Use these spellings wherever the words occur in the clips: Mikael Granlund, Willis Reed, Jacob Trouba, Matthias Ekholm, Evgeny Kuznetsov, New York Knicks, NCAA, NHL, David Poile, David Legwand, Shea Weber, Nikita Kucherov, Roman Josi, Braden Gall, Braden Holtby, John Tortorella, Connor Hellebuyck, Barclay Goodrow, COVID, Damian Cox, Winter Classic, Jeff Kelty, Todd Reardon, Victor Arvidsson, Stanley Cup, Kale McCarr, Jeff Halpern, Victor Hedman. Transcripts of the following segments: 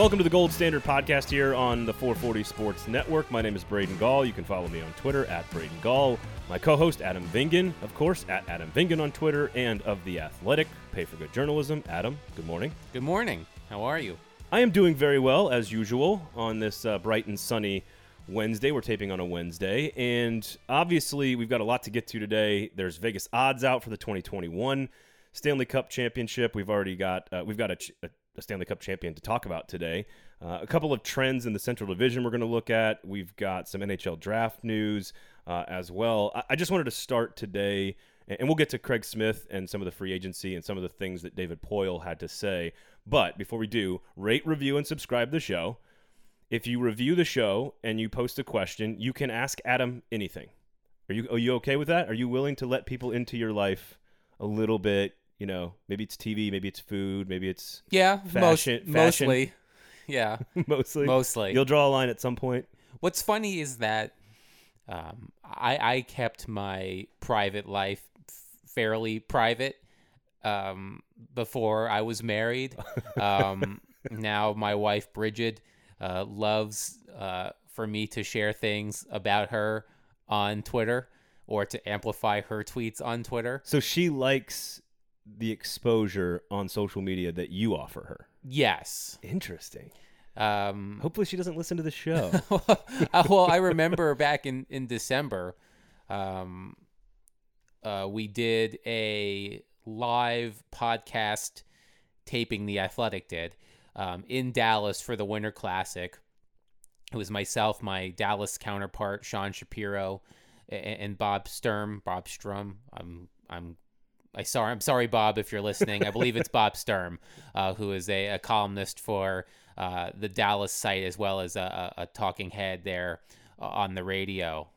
Welcome to the Gold Standard Podcast here on the 440 Sports Network. My name is Braden Gall. You can follow me on Twitter at Braden Gall. My co-host Adam Vingan, of course, at Adam Vingan on Twitter, and of The Athletic, pay for good journalism. Adam, good morning. Good morning. How are you? I am doing very well, as usual, on this bright and sunny Wednesday. We're taping on a Wednesday, and obviously we've got a lot to get to today. There's Vegas odds out for the 2021 Stanley Cup Championship. We've already got a Stanley Cup champion to talk about today. A couple of trends in the Central Division we're going to look at. We've got some NHL draft news as well. I just wanted to start today, and we'll get to Craig Smith and some of the free agency and some of the things that David Poile had to say. But before we do, rate, review, and subscribe to the show. If you review the show and you post a question, you can ask Adam anything. Are you okay with that? Are you willing to let people into your life a little bit? You know, maybe it's TV, maybe it's food, maybe it's fashion. Mostly. Yeah. Mostly. You'll draw a line at some point. What's funny is that I kept my private life fairly private before I was married. Now my wife, Bridget, loves for me to share things about her on Twitter or to amplify her tweets on Twitter. So she likes the exposure on social media that you offer her. Yes. Interesting. Hopefully she doesn't listen to the show. Well, I remember back in December, we did a live podcast taping, The Athletic did, in Dallas for the Winter Classic. It was myself, my Dallas counterpart, Sean Shapiro, and Bob Sturm. I'm sorry, Bob, if you're listening. I believe it's Bob Sturm, who is a columnist for the Dallas site, as well as a talking head there on the radio.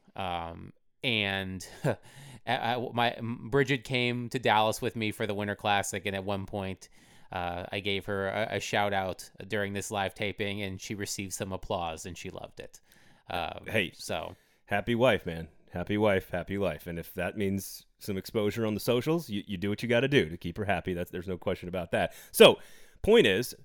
And Bridget came to Dallas with me for the Winter Classic, and at one point I gave her a shout-out during this live taping, and she received some applause, and she loved it. So happy wife, man. Happy wife, happy life. And if that means some exposure on the socials, you do what you got to do to keep her happy. There's no question about that. So, point is...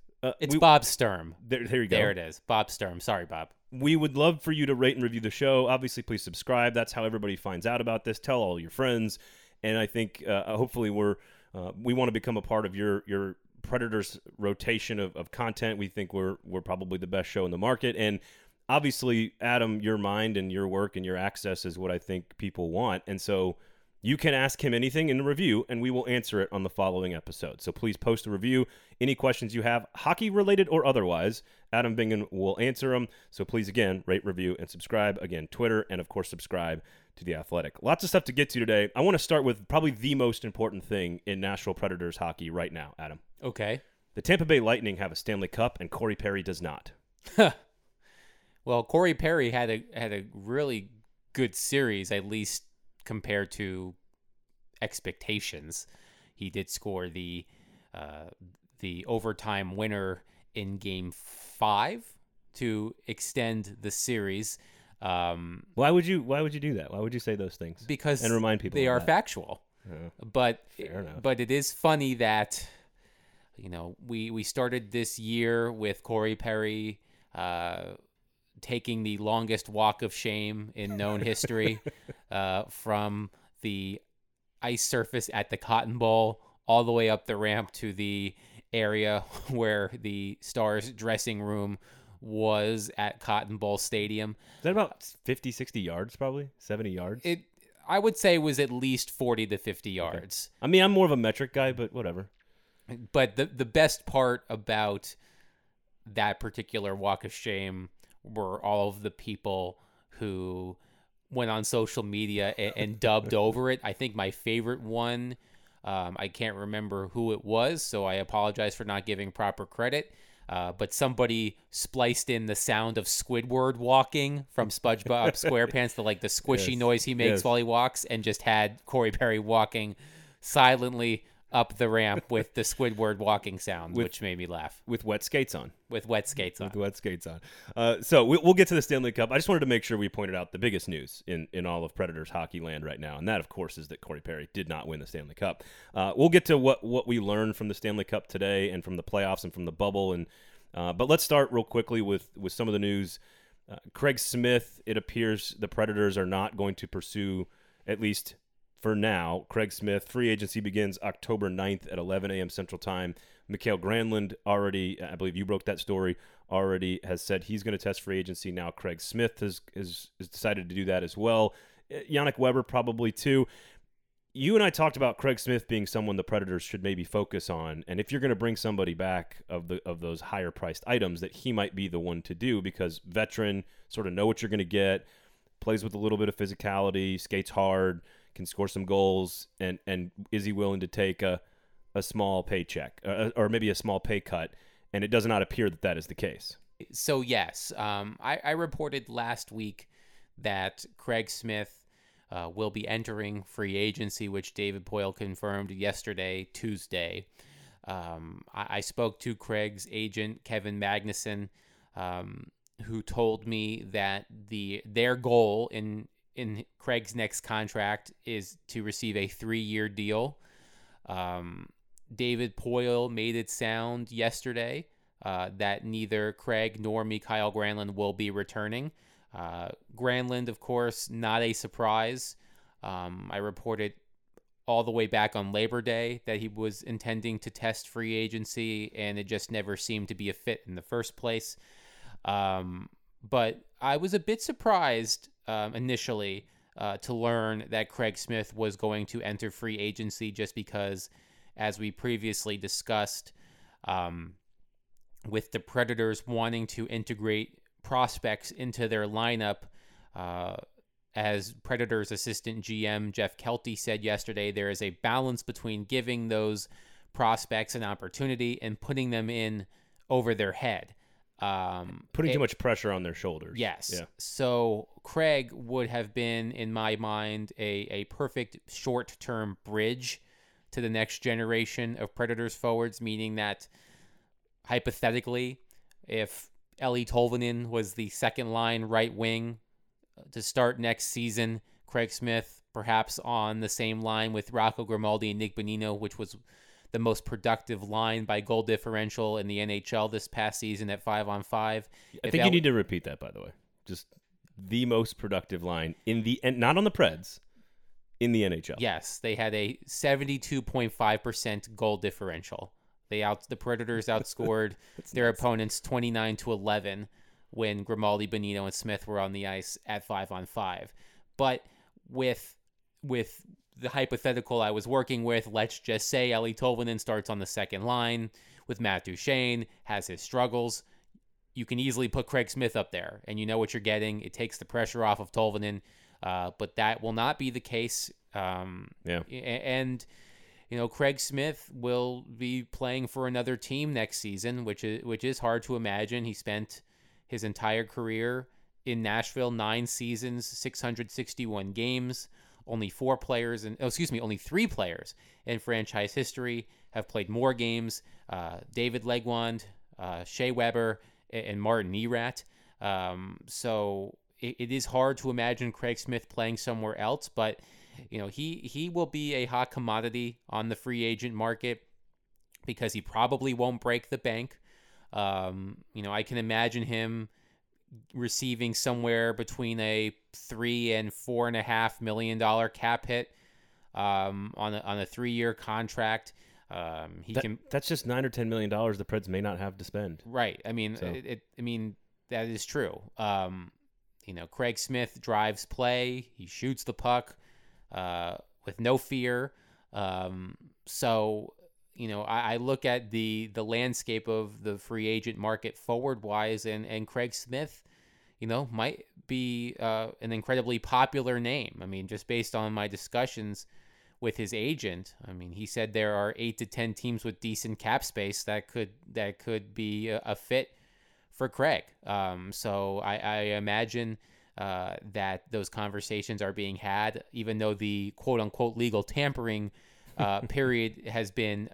it's Bob Sturm. There you go. There it is. Bob Sturm. Sorry, Bob. We would love for you to rate and review the show. Obviously, please subscribe. That's how everybody finds out about this. Tell all your friends. And I think, hopefully, we want to become a part of your Predators rotation of content. We think we're probably the best show in the market. And obviously, Adam, your mind and your work and your access is what I think people want. And so you can ask him anything in the review, and we will answer it on the following episode. So please post a review. Any questions you have, hockey-related or otherwise, Adam Vingan will answer them. So please, again, rate, review, and subscribe. Again, Twitter, and, of course, subscribe to The Athletic. Lots of stuff to get to today. I want to start with probably the most important thing in Nashville Predators hockey right now, Adam. Okay. The Tampa Bay Lightning have a Stanley Cup, and Corey Perry does not. Well, Corey Perry had a really good series, at least compared to expectations. He did score the overtime winner in Game 5 to extend the series. Why would you do that? Why would you say those things? Because and remind people they are that. Factual. Yeah. But it is funny that, you know, we started this year with Corey Perry taking the longest walk of shame in known history from the ice surface at the Cotton Bowl all the way up the ramp to the area where the Stars dressing room was at Cotton Bowl Stadium. Is that about 50, 60 yards probably? 70 yards? I would say was at least 40 to 50 yards. Okay. I mean, I'm more of a metric guy, but whatever. But the best part about that particular walk of shame were all of the people who went on social media and dubbed over it. I think my favorite one, I can't remember who it was, so I apologize for not giving proper credit, but somebody spliced in the sound of Squidward walking from SpongeBob SquarePants, the squishy noise he makes while he walks, and just had Corey Perry walking silently up the ramp with the Squidward walking sound, which made me laugh. With wet skates on. So we'll get to the Stanley Cup. I just wanted to make sure we pointed out the biggest news in all of Predators hockey land right now, and that, of course, is that Corey Perry did not win the Stanley Cup. We'll get to what we learned from the Stanley Cup today and from the playoffs and from the bubble and But let's start real quickly with some of the news. Craig Smith, it appears the Predators are not going to pursue, at least for now, Craig Smith. Free agency begins October 9th at 11 a.m. Central Time. Mikael Granlund already, I believe you broke that story, already has said he's going to test free agency. Now Craig Smith has decided to do that as well. Yannick Weber probably too. You and I talked about Craig Smith being someone the Predators should maybe focus on, and if you're going to bring somebody back of those higher-priced items, that he might be the one to do because veteran, sort of know what you're going to get, plays with a little bit of physicality, skates hard, can score some goals, and is he willing to take a small paycheck or maybe a small pay cut? And it does not appear that that is the case. So, yes, I reported last week that Craig Smith will be entering free agency, which David Poile confirmed yesterday, Tuesday. I spoke to Craig's agent, Kevin Magnuson, who told me that their goal in Craig's next contract is to receive a 3-year deal. David Poile made it sound yesterday that neither Craig nor Mikael Granlund will be returning. Granlund, of course, not a surprise. I reported all the way back on Labor Day that he was intending to test free agency, and it just never seemed to be a fit in the first place. But I was a bit surprised initially to learn that Craig Smith was going to enter free agency just because, as we previously discussed, with the Predators wanting to integrate prospects into their lineup, as Predators assistant GM Jeff Kelty said yesterday, there is a balance between giving those prospects an opportunity and putting them in over their head, putting too much pressure on their shoulders. Yes. Yeah. So Craig would have been, in my mind, a perfect short-term bridge to the next generation of Predators forwards, meaning that hypothetically, if Eeli Tolvanen was the second-line right wing to start next season, Craig Smith perhaps on the same line with Rocco Grimaldi and Nick Bonino, which was the most productive line by goal differential in the NHL this past season at 5-on-5. I think you need to repeat that, by the way. Just the most productive line in the, and not on the Preds, in the NHL. Yes, they had a 72.5% goal differential. The Predators outscored their opponents 29-11 when Grimaldi, Bonino, and Smith were on the ice at 5-on-5. But with the hypothetical I was working with, let's just say Eeli Tolvanen starts on the second line with Matt Duchene, has his struggles. You can easily put Craig Smith up there, and you know what you're getting. It takes the pressure off of Tolvanen, but that will not be the case. And you know, Craig Smith will be playing for another team next season, which is hard to imagine. He spent his entire career in Nashville, 9 seasons, 661 games. Only 3 players in franchise history have played more games. David Legwand, Shea Weber, and Martin Erat. So it is hard to imagine Craig Smith playing somewhere else, but you know, he will be a hot commodity on the free agent market because he probably won't break the bank. You know, I can imagine him receiving somewhere between a $3 and $4.5 million cap hit on a 3-year contract. That's just $9 or $10 million the Preds may not have to spend. Right. I mean, so. That is true. You know, Craig Smith drives play. He shoots the puck with no fear. So, you know, I look at the landscape of the free agent market forward wise, and Craig Smith, you know, might be an incredibly popular name. I mean, just based on my discussions with his agent, I mean, he said there are 8 to 10 teams with decent cap space that could be a fit for Craig. So I imagine that those conversations are being had, even though the "quote unquote" legal tampering period has been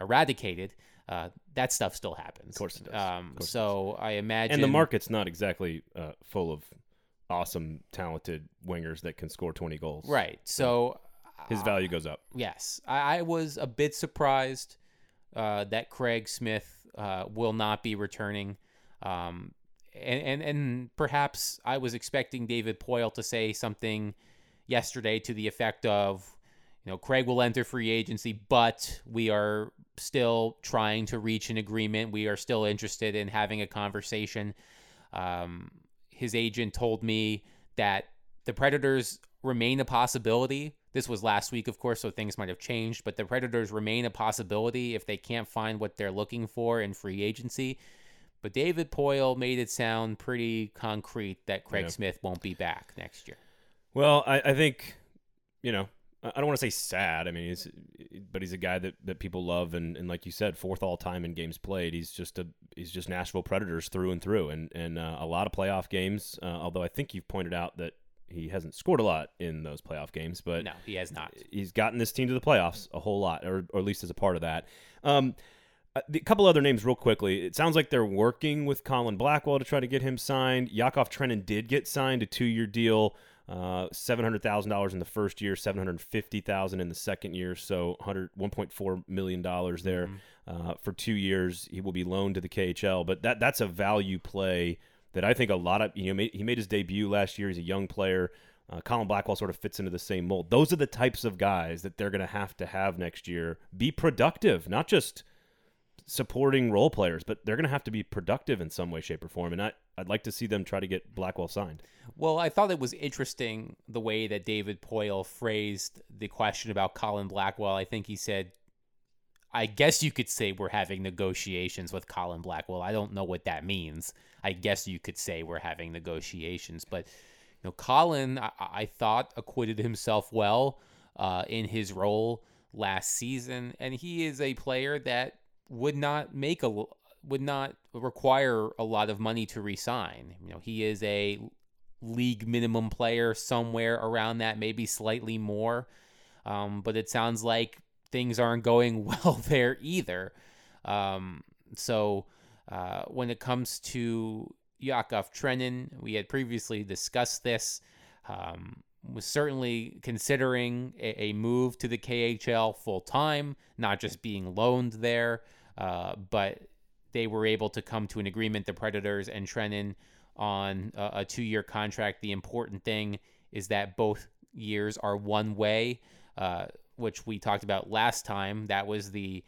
eradicated. That stuff still happens. Of course it does. Of course it does. I imagine, and the market's not exactly full of awesome, talented wingers that can score 20 goals. Right. So his value goes up. Yes, I was a bit surprised that Craig Smith will not be returning. And perhaps I was expecting David Poile to say something yesterday to the effect of, you know, Craig will enter free agency, but we are still trying to reach an agreement. We are still interested in having a conversation. His agent told me that the Predators remain a possibility. This was last week, of course, so things might have changed, but the Predators remain a possibility if they can't find what they're looking for in free agency. But David Poile made it sound pretty concrete that Craig Smith won't be back next year. Well, I think, you know, I don't want to say sad. I mean, he's a guy that people love, and like you said, fourth all time in games played. He's just Nashville Predators through and through, and a lot of playoff games. Although I think you've pointed out that he hasn't scored a lot in those playoff games, but no, he has not. He's gotten this team to the playoffs a whole lot, or at least as a part of that. A couple other names real quickly. It sounds like they're working with Colin Blackwell to try to get him signed. Yakov Trenin did get signed, a 2-year deal, $700,000 in the first year, $750,000 in the second year, so $1.4 million there for 2 years. He will be loaned to the KHL, but that's a value play that I think a lot of, you know, he made his debut last year. He's a young player. Colin Blackwell sort of fits into the same mold. Those are the types of guys that they're going to have next year. Be productive, not just supporting role players, but they're going to have to be productive in some way, shape, or form. And I'd like to see them try to get Blackwell signed. Well, I thought it was interesting the way that David Poile phrased the question about Colin Blackwell. I think he said, I guess you could say we're having negotiations with Colin Blackwell. I don't know what that means. I guess you could say we're having negotiations. But you know, Colin, I thought, acquitted himself well in his role last season. And he is a player that would not require a lot of money to re-sign. You know, he is a league minimum player somewhere around that, maybe slightly more. But it sounds like things aren't going well there either. So when it comes to Yakov Trenin, we had previously discussed this, was certainly considering a move to the KHL full-time, not just being loaned there, but they were able to come to an agreement, the Predators and Trenin, on a 2-year contract. The important thing is that both years are one way, which we talked about last time. That was the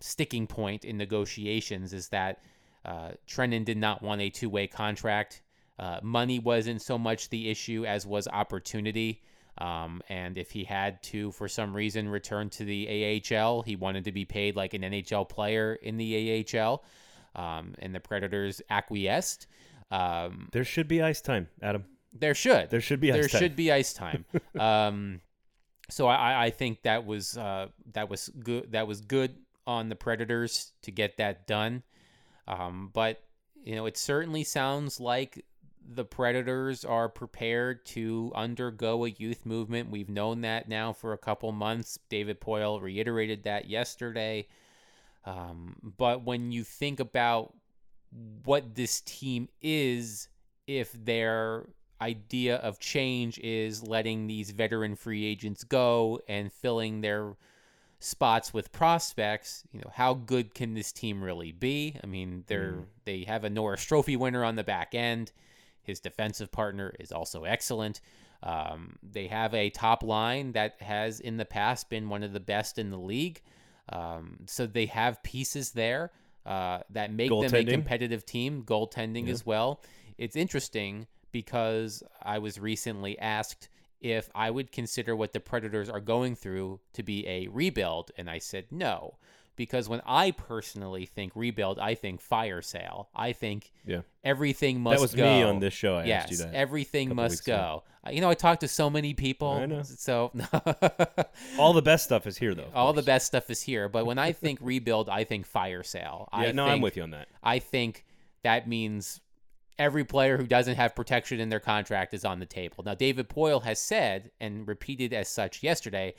sticking point in negotiations, is that Trenin did not want a 2-way contract. Money wasn't so much the issue as was opportunity. And if he had to, for some reason, return to the AHL, he wanted to be paid like an NHL player in the AHL. And the Predators acquiesced. There should be ice time, Adam. There should be ice time. So I think that was good. That was good on the Predators to get that done. But you know, it certainly sounds like the Predators are prepared to undergo a youth movement. We've known that now for a couple months. David Poile reiterated that yesterday. But when you think about what this team is, if their idea of change is letting these veteran free agents go and filling their spots with prospects, you know, how good can this team really be? I mean, they have a Norris Trophy winner on the back end. His defensive partner is also excellent. They have a top line that has in the past been one of the best in the league. So they have pieces there that make them a competitive team. Goaltending as well. It's interesting because I was recently asked if I would consider what the Predators are going through to be a rebuild, and I said no. Because when I personally think rebuild, I think fire sale. I think everything must go. That was me on this show. I asked you that. Yes, everything must go. You know, I talk to so many people. I know. So all the best stuff is here, though. All the best stuff is here. But when I think rebuild, I think fire sale. I'm with you on that. I think that means every player who doesn't have protection in their contract is on the table. Now, David Poile has said, and repeated as such yesterday,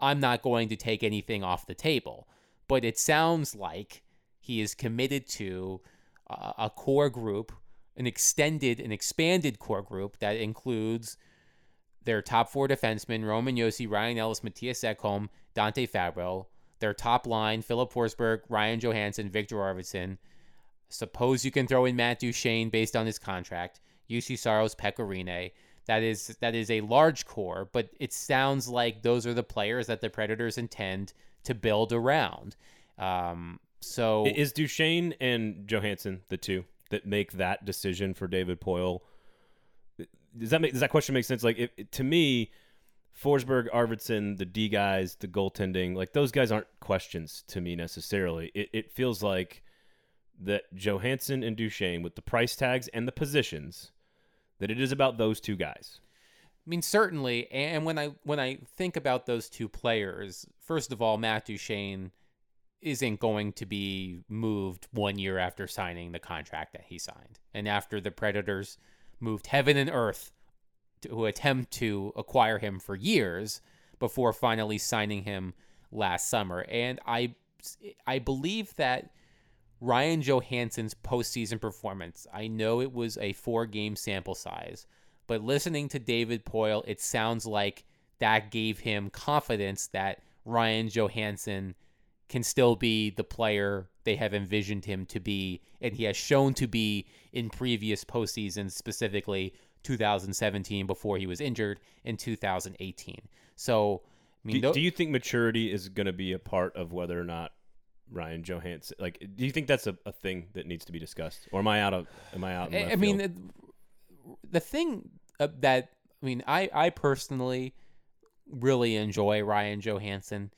I'm not going to take anything off the table. But it sounds like he is committed to a core group, an extended and expanded core group that includes their top 4 defensemen, Roman Josi, Ryan Ellis, Matthias Ekholm, Dante Fabro, their top line, Philip Forsberg, Ryan Johansen, Victor Arvidsson. Suppose you can throw in Matt Duchene based on his contract, UC Saros, Pecorine. That is a large core, but it sounds like those are the players that the Predators intend to build around. So is Duchene and Johansson the two that make that decision for David Poile? Does that question make sense? Like, to me, Forsberg, Arvidsson, the D guys, the goaltending, like those guys aren't questions to me necessarily. It feels like that Johansson and Duchene, with the price tags and the positions, that it is about those two guys. I mean, certainly. And when I think about those two players, first of all, Matt Duchene isn't going to be moved 1 year after signing the contract that he signed, and after the Predators moved heaven and earth to attempt to acquire him for years before finally signing him last summer. And I believe that Ryan Johansen's postseason performance, I know it was a 4-game sample size, but listening to David Poile, it sounds like that gave him confidence that Ryan Johansen can still be the player they have envisioned him to be, and he has shown to be in previous postseasons, specifically 2017 before he was injured, in 2018. So, I mean, do you think maturity is going to be a part of whether or not Ryan Johansen, like, do you think that's a thing that needs to be discussed, or am I out? I mean, the thing that, I mean, I personally really enjoy Ryan Johansen.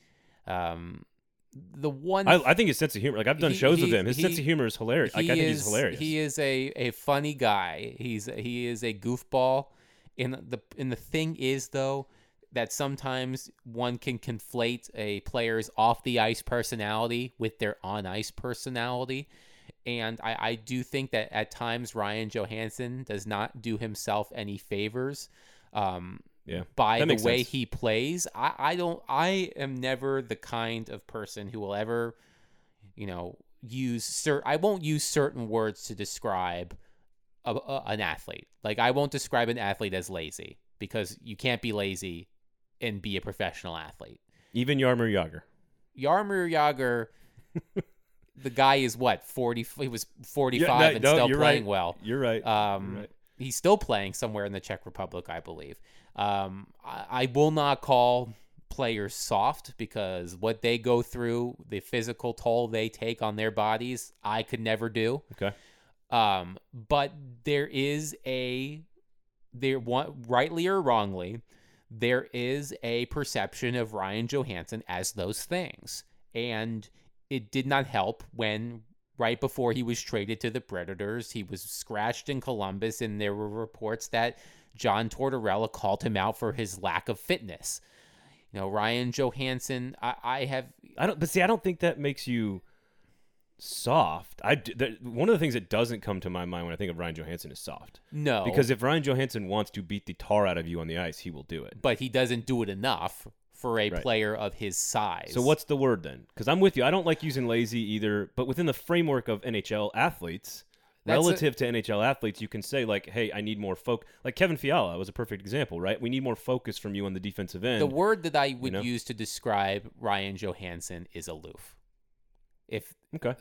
The one I think his sense of humor, like, I've done shows with him. His sense of humor is hilarious. Like, I think he's hilarious. He is a funny guy. He is a goofball. And the thing is, though, that sometimes one can conflate a player's off the ice personality with their on ice personality. And I do think that at times Ryan Johansen does not do himself any favors. Yeah, by the way he plays. I am never the kind of person who will ever, I won't use certain words to describe an athlete. Like, I won't describe an athlete as lazy, because you can't be lazy and be a professional athlete. Even Jaromir Jagr. Jaromir Jagr, the guy is 40. He was 45 and still playing well. You're right. You're right. He's still playing somewhere in the Czech Republic, I believe. I will not call players soft, because what they go through, the physical toll they take on their bodies, I could never do. Okay. But rightly or wrongly, there is a perception of Ryan Johansen as those things. And it did not help when right before he was traded to the Predators, he was scratched in Columbus, and there were reports that John Tortorella called him out for his lack of fitness. Ryan Johansen, I don't think that makes you soft. One of the things that doesn't come to my mind when I think of Ryan Johansen is soft. No. Because if Ryan Johansen wants to beat the tar out of you on the ice, he will do it. But he doesn't do it enough for a player of his size. So what's the word then? Because I'm with you. I don't like using lazy either, but within the framework of NHL athletes... Relative to NHL athletes, you can say, like, hey, I need more focus. Like, Kevin Fiala was a perfect example, right? We need more focus from you on the defensive end. The word that I would use to describe Ryan Johansen is aloof. That's what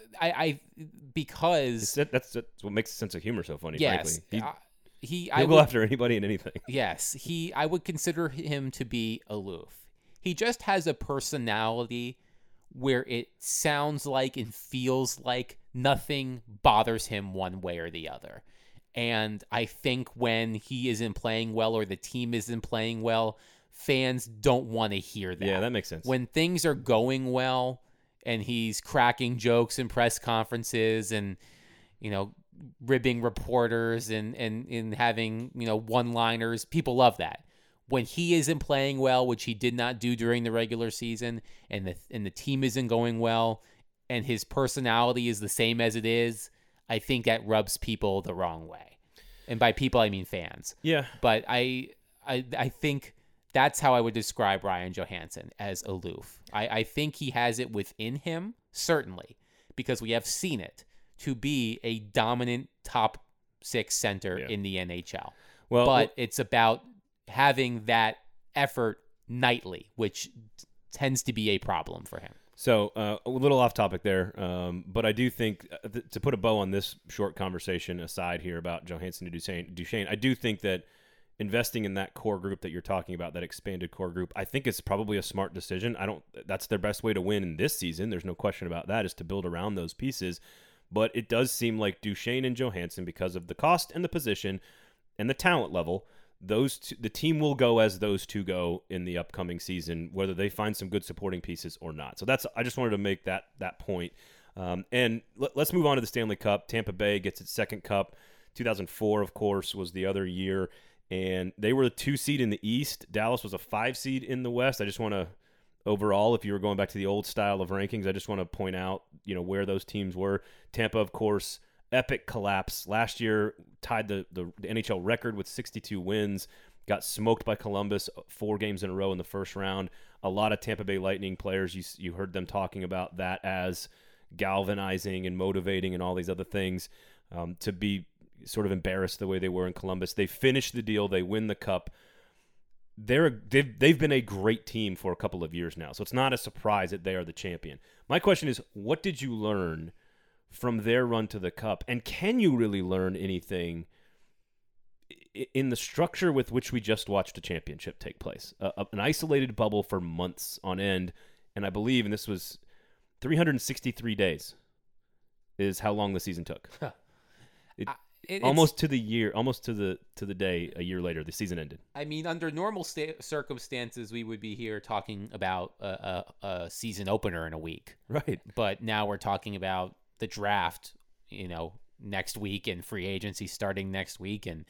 makes the sense of humor so funny, frankly. He'll go after anybody and anything. Yes. I would consider him to be aloof. He just has a personality where it sounds like and feels like nothing bothers him one way or the other. And I think when he isn't playing well, or the team isn't playing well, fans don't want to hear that. Yeah, that makes sense. When things are going well and he's cracking jokes in press conferences and, ribbing reporters and having, one-liners, people love that. When he isn't playing well, which he did not do during the regular season, and the team isn't going well, and his personality is the same as it is, I think that rubs people the wrong way. And by people, I mean fans. Yeah. But I think that's how I would describe Ryan Johansen, as aloof. I think he has it within him, certainly, because we have seen it, to be a dominant top six center in the NHL. Well, but it's about having that effort nightly, which tends to be a problem for him. So a little off topic there, but I do think to put a bow on this short conversation aside here about Johansen and Duchene, I do think that investing in that core group that you're talking about, that expanded core group, I think it's probably a smart decision. That's their best way to win in this season. There's no question about that, is to build around those pieces. But it does seem like Duchene and Johansen, because of the cost and the position and the talent level, those two, the team will go as those two go in the upcoming season, whether they find some good supporting pieces or not. So that's, I just wanted to make that point. And let's move on to the Stanley Cup. Tampa Bay gets its second cup. 2004, of course, was the other year, and they were a 2 seed in the East. Dallas was a 5 seed in the West. I just want to overall, if you were going back to the old style of rankings, I just want to point out, you know, where those teams were. Tampa, of course, epic collapse. Last year, tied the NHL record with 62 wins. Got smoked by Columbus 4 games in a row in the first round. A lot of Tampa Bay Lightning players, you heard them talking about that as galvanizing and motivating and all these other things, to be sort of embarrassed the way they were in Columbus. They finish the deal. They win the cup. They've been a great team for a couple of years now, so it's not a surprise that they are the champion. My question is, what did you learn from their run to the cup? And can you really learn anything in the structure with which we just watched a championship take place? An isolated bubble for months on end, and I believe, and this was 363 days is how long the season took. Almost to the day, a year later, the season ended. I mean, under normal circumstances, we would be here talking about a season opener in a week. Right. But now we're talking about the draft, you know, next week, and free agency starting next week. And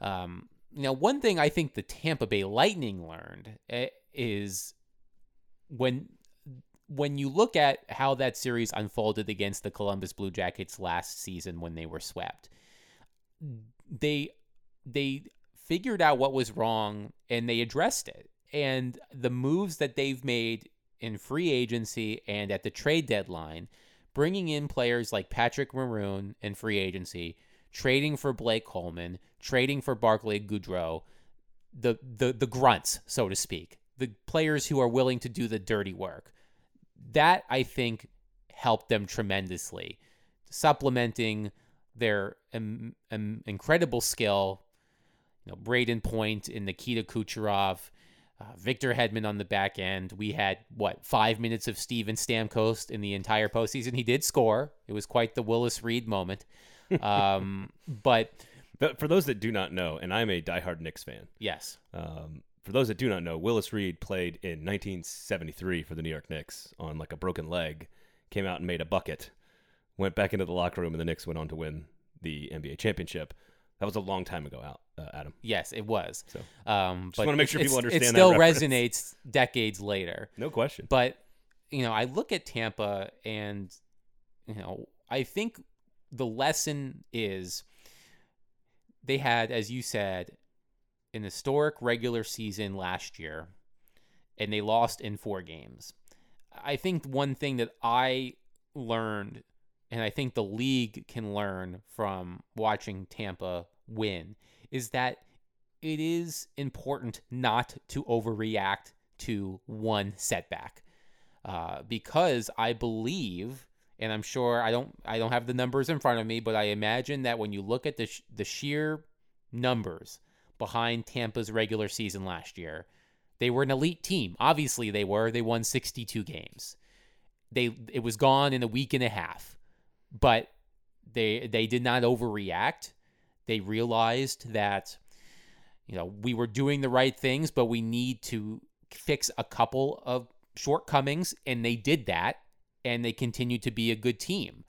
now, one thing I think the Tampa Bay Lightning learned is when you look at how that series unfolded against the Columbus Blue Jackets last season when they were swept, they figured out what was wrong and they addressed it. And the moves that they've made in free agency and at the trade deadline, bringing in players like Patrick Maroon in free agency, trading for Blake Coleman, trading for Barclay Goodrow, the grunts, so to speak, the players who are willing to do the dirty work. That, I think, helped them tremendously, supplementing their incredible skill. You know, Brayden Point and Nikita Kucherov, Victor Hedman on the back end. We had, 5 minutes of Steven Stamkos in the entire postseason. He did score. It was quite the Willis Reed moment. But for those that do not know, and I'm a diehard Knicks fan. Yes. For those that do not know, Willis Reed played in 1973 for the New York Knicks on like a broken leg, came out and made a bucket, went back into the locker room, and the Knicks went on to win the NBA championship. That was a long time ago, Adam. Yes, it was. So, just want to make sure people understand that it still resonates decades later. No question. But, you know, I look at Tampa and, you know, I think the lesson is they had, as you said, an historic regular season last year, and they lost in 4 games. I think one thing that I learned, and I think the league can learn from watching Tampa win, is that it is important not to overreact to one setback, because I believe, and I'm sure I don't have the numbers in front of me, but I imagine that when you look at the sheer numbers behind Tampa's regular season last year, they were an elite team. Obviously they were. They won 62 games. It was gone in a week and a half, but they did not overreact. They realized that, you know, we were doing the right things, but we need to fix a couple of shortcomings, and they did that, and they continued to be a good team.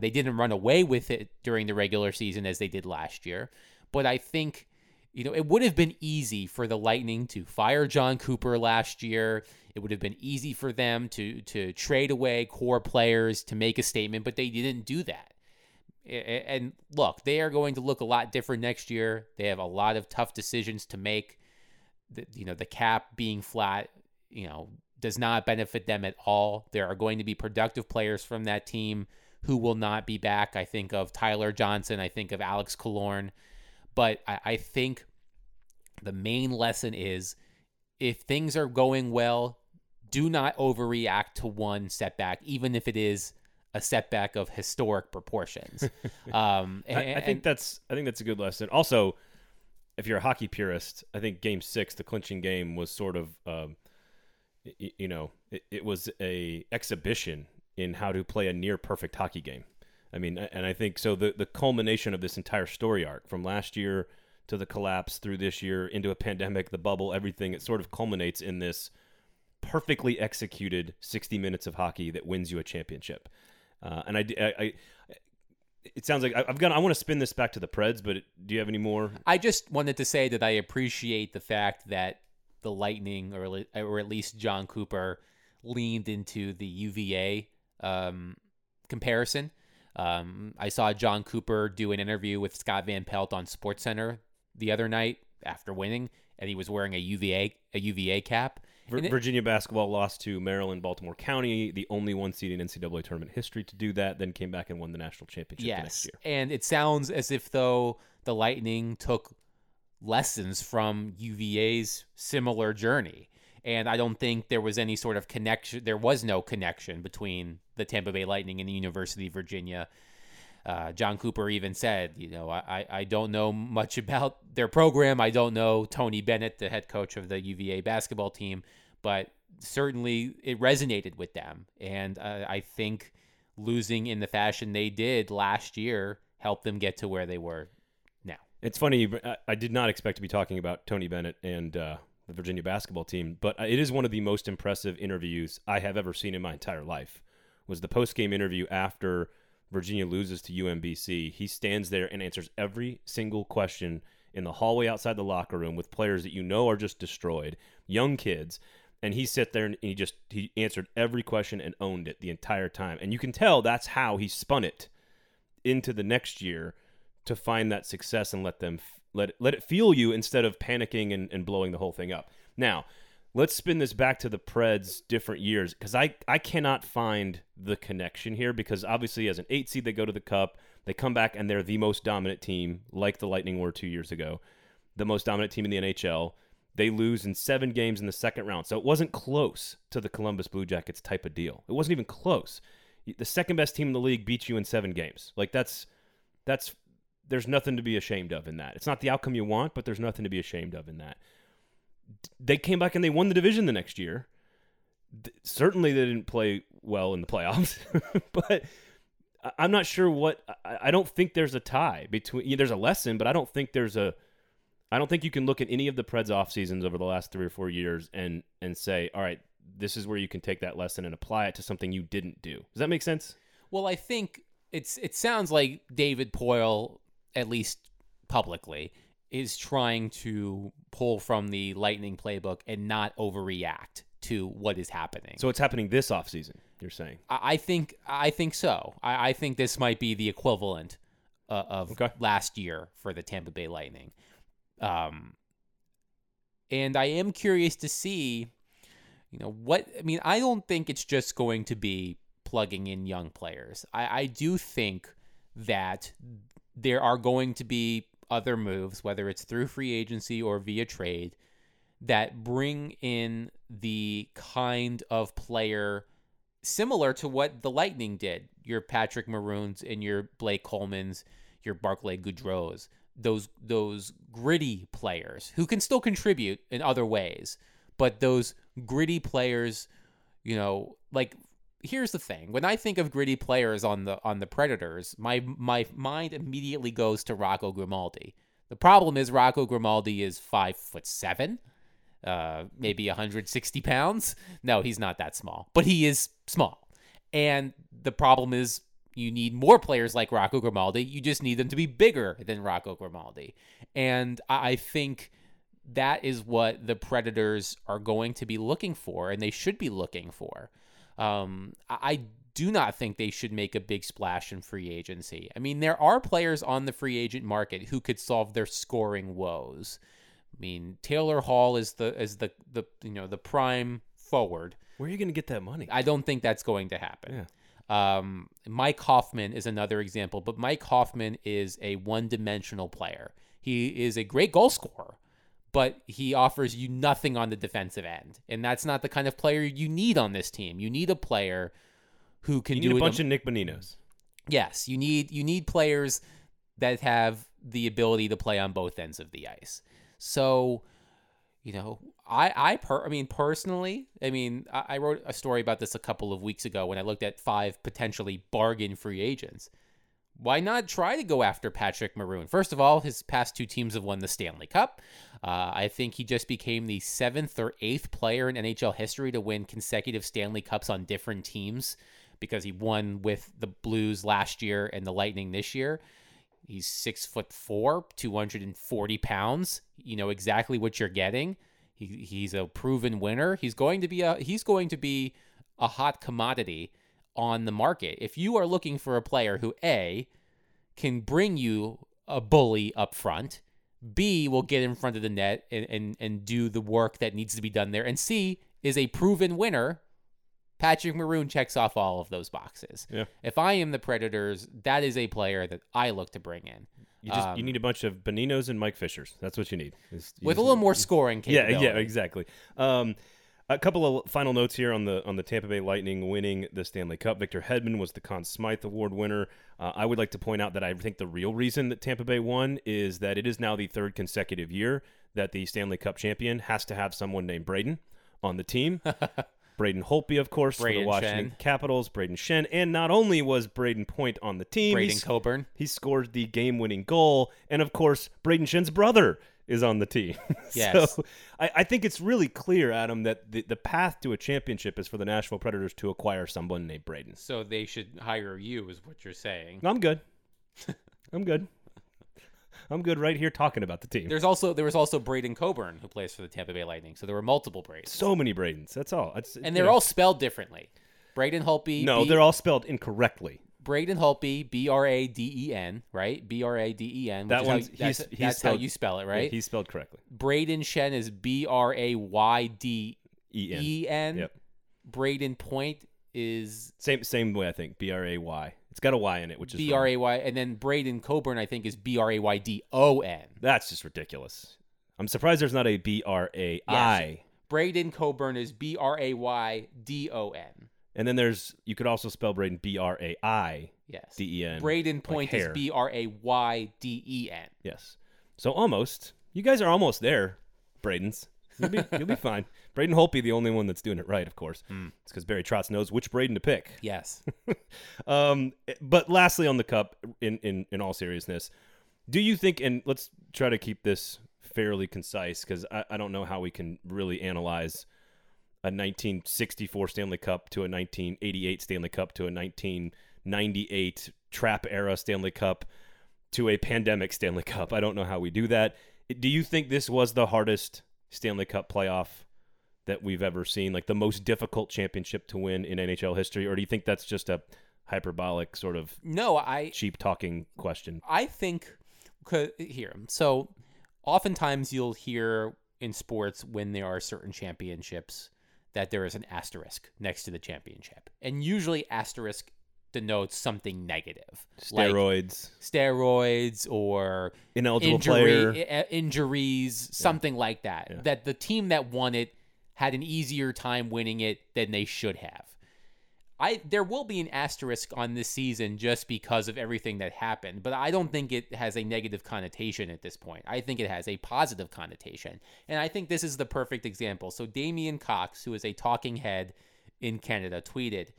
They didn't run away with it during the regular season as they did last year, but I think, you know, it would have been easy for the Lightning to fire John Cooper last year. It would have been easy for them to trade away core players to make a statement, but they didn't do that. And look, they are going to look a lot different next year. They have a lot of tough decisions to make. You know, the cap being flat, you know, does not benefit them at all. There are going to be productive players from that team who will not be back. I think of Tyler Johnson. I think of Alex Killorn. But I think the main lesson is, if things are going well, do not overreact to one setback, even if it is a setback of historic proportions. I think that's a good lesson. Also, if you're a hockey purist, I think Game 6, the clinching game, was sort of, it was a exhibition in how to play a near perfect hockey game. I mean, and I think so. The culmination of this entire story arc, from last year to the collapse through this year into a pandemic, the bubble, everything, it sort of culminates in this perfectly executed 60 minutes of hockey that wins you a championship. It sounds like I want to spin this back to the Preds, but do you have any more? I just wanted to say that I appreciate the fact that the Lightning, or at least John Cooper, leaned into the UVA comparison. I saw John Cooper do an interview with Scott Van Pelt on SportsCenter the other night after winning, and he was wearing a UVA cap. Virginia basketball lost to Maryland, Baltimore County, the only one seed in NCAA tournament history to do that, then came back and won the national championship the next year. And it sounds as if, though, the Lightning took lessons from UVA's similar journey. And I don't think there was any sort of connection. There was no connection between the Tampa Bay Lightning and the University of Virginia. John Cooper even said, I don't know much about their program. I don't know Tony Bennett, the head coach of the UVA basketball team, but certainly it resonated with them. And I think losing in the fashion they did last year helped them get to where they were now. It's funny. I did not expect to be talking about Tony Bennett and the Virginia basketball team, but it is one of the most impressive interviews I have ever seen in my entire life. Was the post-game interview after Virginia loses to UMBC. He stands there and answers every single question in the hallway outside the locker room with players that are just destroyed, young kids. And he sat there and he answered every question and owned it the entire time. And you can tell that's how he spun it into the next year to find that success and let it fuel you instead of panicking and blowing the whole thing up. Now, let's spin this back to the Preds' different years, because I cannot find the connection here, because obviously as an 8 seed, they go to the Cup, they come back, and they're the most dominant team, like the Lightning were 2 years ago, the most dominant team in the NHL. They lose in 7 games in the second round, so it wasn't close to the Columbus Blue Jackets type of deal. It wasn't even close. The second best team in the league beats you in 7 games. Like, that's there's nothing to be ashamed of in that. It's not the outcome you want, but there's nothing to be ashamed of in that. They came back and they won the division the next year. Certainly they didn't play well in the playoffs, but I'm not sure I don't think there's a tie between, there's a lesson, but I don't think you can look at any of the Preds off seasons over the last 3 or 4 years and say, all right, this is where you can take that lesson and apply it to something you didn't do. Does that make sense? Well, I think it sounds like David Poile, at least publicly, is trying to pull from the Lightning playbook and not overreact to what is happening. So it's happening this offseason, you're saying? I think so. I think this might be the equivalent of last year for the Tampa Bay Lightning. And I am curious to see, I don't think it's just going to be plugging in young players. I do think that there are going to be other moves, whether it's through free agency or via trade, that bring in the kind of player similar to what the Lightning did. Your Patrick Maroons and your Blake Coleman's, your Barclay Goodrows, those gritty players who can still contribute in other ways, but those gritty players, here's the thing. When I think of gritty players on the Predators, my mind immediately goes to Rocco Grimaldi. The problem is Rocco Grimaldi is 5'7", maybe 160 pounds. No, he's not that small, but he is small. And the problem is you need more players like Rocco Grimaldi. You just need them to be bigger than Rocco Grimaldi. And I think that is what the Predators are going to be looking for, and they should be looking for. I do not think they should make a big splash in free agency. I mean, there are players on the free agent market who could solve their scoring woes. I mean, Taylor Hall is the prime forward. Where are you going to get that money? I don't think that's going to happen. Yeah. Mike Hoffman is another example, but Mike Hoffman is a one-dimensional player. He is a great goal scorer, but he offers you nothing on the defensive end. And that's not the kind of player you need on this team. You need a player who can do a bunch of Nick Bonino's. Yes, you need players that have the ability to play on both ends of the ice. So, you know, I wrote a story about this a couple of weeks ago when I looked at 5 potentially bargain free agents. Why not try to go after Patrick Maroon? First of all, his past 2 teams have won the Stanley Cup. I think he just became the 7th or 8th player in NHL history to win consecutive Stanley Cups on different teams, because he won with the Blues last year and the Lightning this year. He's 6'4", 240 pounds. You know exactly what you're getting. He's a proven winner. He's going to be a hot commodity on the market. If you are looking for a player who A, can bring you a bully up front, B, will get in front of the net and do the work that needs to be done there, and C, is a proven winner, Patrick Maroon checks off all of those boxes. Yeah. If I am the Predators, that is a player that I look to bring in. You need a bunch of Beninos and Mike Fishers. That's what you need. With a little more scoring capability. Yeah, exactly. A couple of final notes here on the Tampa Bay Lightning winning the Stanley Cup. Victor Hedman was the Conn Smythe Award winner. I would like to point out that I think the real reason that Tampa Bay won is that it is now the 3rd consecutive year that the Stanley Cup champion has to have someone named Brayden on the team. Braden Holtby, of course, for the Washington Capitals. Braden Shen. And not only was Brayden Point on the team, Braden Coburn. He scored the game-winning goal. And, of course, Braden Shen's brother is on the team. Yes. So I think it's really clear, Adam, that the path to a championship is for the Nashville Predators to acquire someone named Braden. So they should hire you, is what you're saying. I'm good. I'm good. I'm good right here talking about the team. There was also Braden Coburn, who plays for the Tampa Bay Lightning. So there were multiple Braydens. So many Braydens. That's all. They're all spelled differently. Braden Holtby. No, they're all spelled incorrectly. Braden Holtby, B-R-A-D-E-N, right? B-R-A-D-E-N. That's how you spell it, right? Yeah, he's spelled correctly. Braden Shen is B-R-A-Y-D-E-N. Yep. Braden Point is... Same way, I think. B-R-A-Y. It's got a Y in it, which is B-R-A-Y, wrong. And then Braden Coburn, I think, is B-R-A-Y-D-O-N. That's just ridiculous. I'm surprised there's not a B-R-A-I. Yes. Braden Coburn is B-R-A-Y-D-O-N. And then you could also spell Braden B-R-A-I-D-E-N. Yes. Braden Point is B-R-A-Y-D-E-N. Yes. So almost. You guys are almost there, Braydens. You'll be fine. Braden Holtby, the only one that's doing it right, of course. Mm. It's because Barry Trotz knows which Braden to pick. Yes. But lastly, on the Cup, in all seriousness, do you think, and let's try to keep this fairly concise, because I don't know how we can really analyze a 1964 Stanley Cup to a 1988 Stanley Cup to a 1998 Trap-era Stanley Cup to a pandemic Stanley Cup. I don't know how we do that. Do you think this was the hardest Stanley Cup playoff that we've ever seen, like the most difficult championship to win in NHL history? Or do you think that's just a hyperbolic sort of cheap talking question? I think here. So oftentimes you'll hear in sports when there are certain championships that there is an asterisk next to the championship. And usually asterisk denotes something negative. Steroids or ineligible player injuries, something like that. Yeah. That the team that won it had an easier time winning it than they should have. There will be an asterisk on this season just because of everything that happened, but I don't think it has a negative connotation at this point. I think it has a positive connotation, and I think this is the perfect example. So Damian Cox, who is a talking head in Canada, tweeted,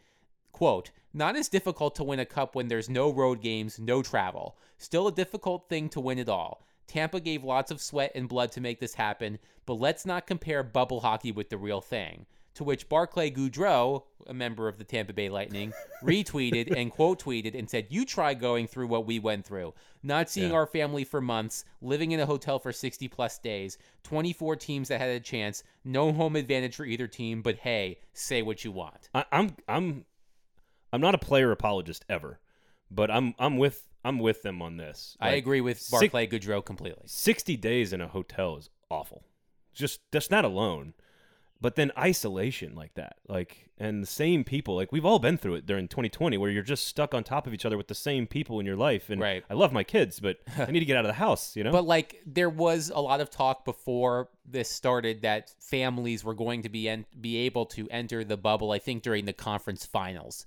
quote, "Not as difficult to win a cup when there's no road games, no travel. Still a difficult thing to win it all. Tampa gave lots of sweat and blood to make this happen, but let's not compare bubble hockey with the real thing." To which Barclay Goodrow, a member of the Tampa Bay Lightning, retweeted and quote-tweeted and said, "You try going through what we went through. Not seeing our family for months, living in a hotel for 60-plus days, 24 teams that had a chance, no home advantage for either team, but hey, say what you want." I'm not a player apologist ever, but I'm with them on this. Like, I agree with Barclay Goodrow completely. 60 days in a hotel is awful. Just that's not alone. But then isolation like that, like, and the same people, like, we've all been through it during 2020 where you're just stuck on top of each other with the same people in your life. And right. I love my kids, but I need to get out of the house, you know? But, like, there was a lot of talk before this started that families were going to be able to enter the bubble, I think, during the conference finals.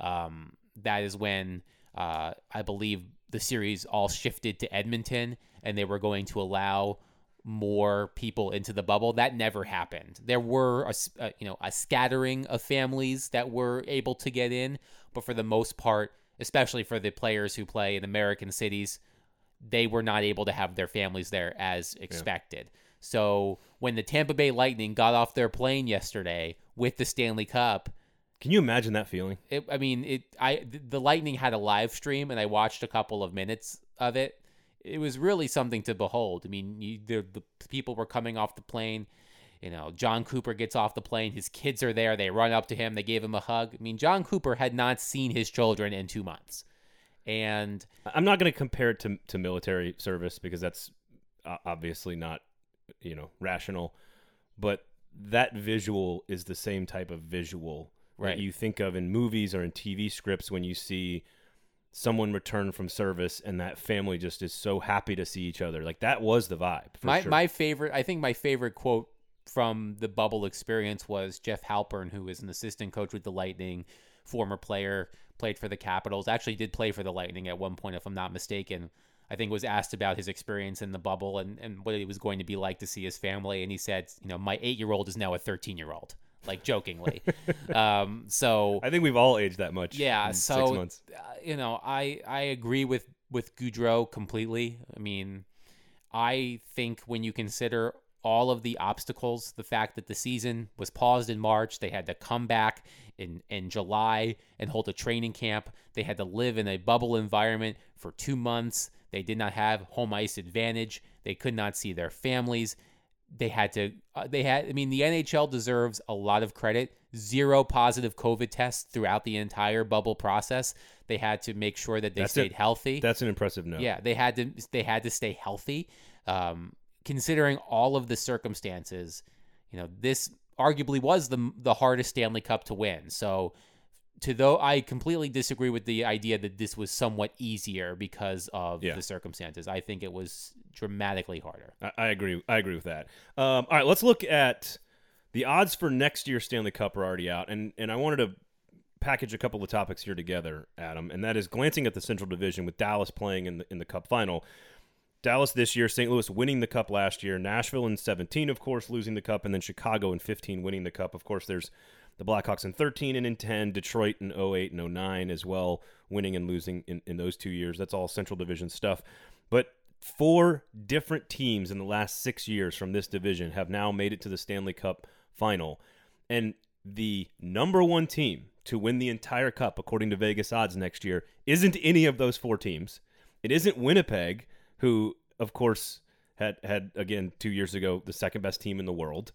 That is when I believe the series all shifted to Edmonton and they were going to allow more people into the bubble. That never happened. There were a scattering of families that were able to get in, but for the most part, especially for the players who play in American cities, they were not able to have their families there as expected. Yeah. So when the Tampa Bay Lightning got off their plane yesterday with the Stanley Cup, can you imagine that feeling? The Lightning had a live stream and I watched a couple of minutes of it. It was really something to behold. I mean, the people were coming off the plane. You know, John Cooper gets off the plane. His kids are there. They run up to him. They gave him a hug. I mean, John Cooper had not seen his children in 2 months. And I'm not going to compare it to military service because that's obviously not, rational. But that visual is the same type of visual that you think of in movies or in TV scripts when you see someone returned from service and that family just is so happy to see each other. Like, that was the vibe. My favorite quote from the bubble experience was Jeff Halpern, who is an assistant coach with the Lightning, former player, played for the Capitals, actually did play for the Lightning at one point, if I'm not mistaken, I think was asked about his experience in the bubble and what it was going to be like to see his family. And he said, my 8-year-old is now a 13-year-old. Like, jokingly. So I think we've all aged that much. Yeah. So, 6 months. I agree with Goodrow completely. I mean, I think when you consider all of the obstacles, the fact that the season was paused in March, they had to come back in July and hold a training camp. They had to live in a bubble environment for 2 months. They did not have home ice advantage. They could not see their families. The NHL deserves a lot of credit. 0 positive COVID tests throughout the entire bubble process. They had to make sure that they stayed healthy. That's an impressive note. Yeah, they had to stay healthy. Considering all of the circumstances, this arguably was the hardest Stanley Cup to win. So, I completely disagree with the idea that this was somewhat easier because of the circumstances. I think it was dramatically harder. I agree with that. All right, let's look at the odds for next year's Stanley Cup are already out, and I wanted to package a couple of topics here together, Adam, and that is glancing at the Central Division with Dallas playing in the Cup final. Dallas this year, St. Louis winning the Cup last year, Nashville in 2017, of course, losing the Cup, and then Chicago in 2015 winning the Cup. Of course, there's the Blackhawks in 2013 and in 2010, Detroit in 2008 and 2009 as well, winning and losing in those 2 years. That's all Central Division stuff. But 4 different teams in the last 6 years from this division have now made it to the Stanley Cup final. And the number one team to win the entire Cup, according to Vegas Odds next year, isn't any of those 4 teams. It isn't Winnipeg, who, of course, had again, 2 years ago, the second best team in the world.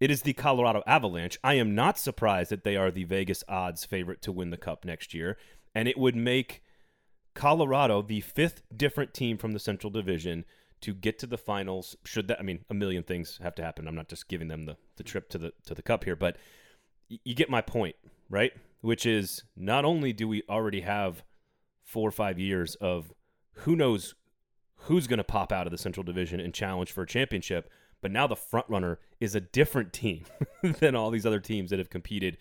It is the Colorado Avalanche. I am not surprised that they are the Vegas Odds favorite to win the Cup next year, and it would make Colorado the 5th different team from the Central Division to get to the finals. A million things have to happen. I'm not just giving them the trip to the Cup here, but you get my point, right? Which is, not only do we already have 4 or 5 years of who knows who's going to pop out of the Central Division and challenge for a championship, but now the frontrunner is a different team than all these other teams that have competed.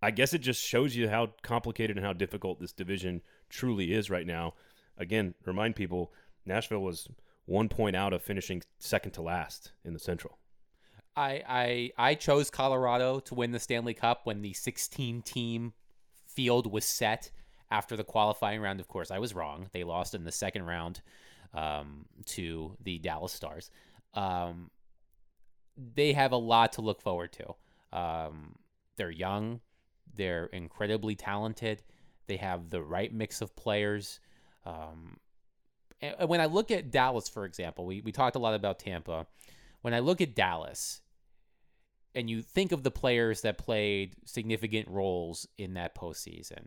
I guess it just shows you how complicated and how difficult this division truly is right now. Again, remind people, Nashville was 1 point out of finishing second to last in the Central. I chose Colorado to win the Stanley Cup when the 16-team field was set after the qualifying round. Of course, I was wrong. They lost in the second round to the Dallas Stars. They have a lot to look forward to. They're young, they're incredibly talented. They have the right mix of players. And when I look at Dallas, for example, we talked a lot about Tampa. When I look at Dallas and you think of the players that played significant roles in that postseason,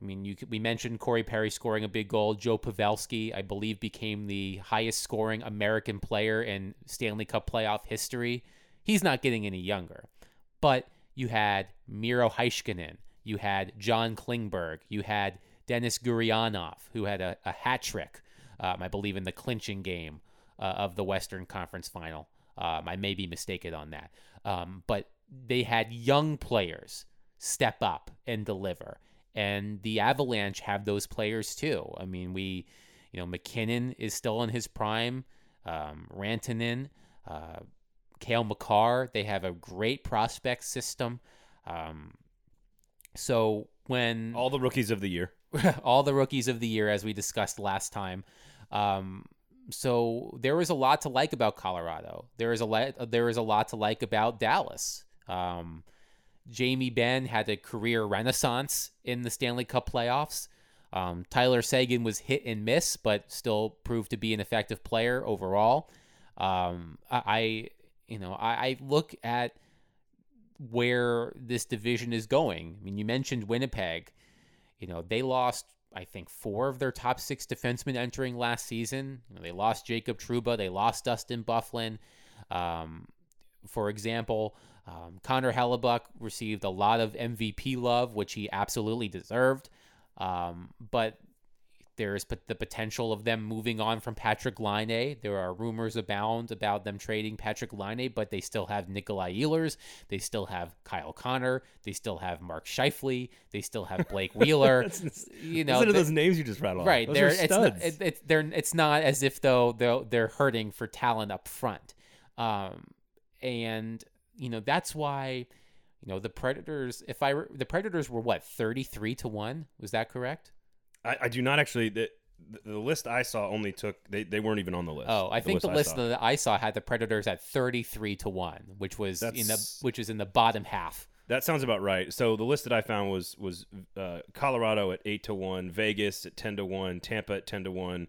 I mean, we mentioned Corey Perry scoring a big goal. Joe Pavelski, I believe, became the highest scoring American player in Stanley Cup playoff history. He's not getting any younger. But you had Miro Heiskanen. You had John Klingberg. You had Dennis Gurianov, who had a hat trick, I believe, in the clinching game of the Western Conference Final. I may be mistaken on that. But they had young players step up and deliver. And the Avalanche have those players too. I mean, McKinnon is still in his prime. Rantanen, Kale McCarr. They have a great prospect system. So when... All the rookies of the year. All the rookies of the year, as we discussed last time. So there is a lot to like about Colorado. There is a lot to like about Dallas. Jamie Benn had a career renaissance in the Stanley Cup playoffs. Tyler Seguin was hit and miss, but still proved to be an effective player overall. I look at where this division is going. I mean, you mentioned Winnipeg. They lost, I think, 4 of their top 6 defensemen entering last season. They lost Jacob Trouba. They lost Dustin Byfuglien. For example, Connor Hellebuyck received a lot of MVP love, which he absolutely deserved. But there is the potential of them moving on from Patrick Laine. There are rumors abound about them trading Patrick Laine, but they still have Nikolai Ehlers. They still have Kyle Connor. They still have Mark Scheifele. They still have Blake Wheeler. Those are those names you just rattled off. Right. They're studs. It's not as if though they're hurting for talent up front. That's why, the Predators, the Predators were what, 33-1? Was that correct? I do not actually. The list I saw only took, they weren't even on the list. Oh, I think the list that I saw had the Predators at 33-1, which was in the bottom half. That sounds about right. So the list that I found was Colorado at 8-1, Vegas at 10-1, Tampa at 10-1,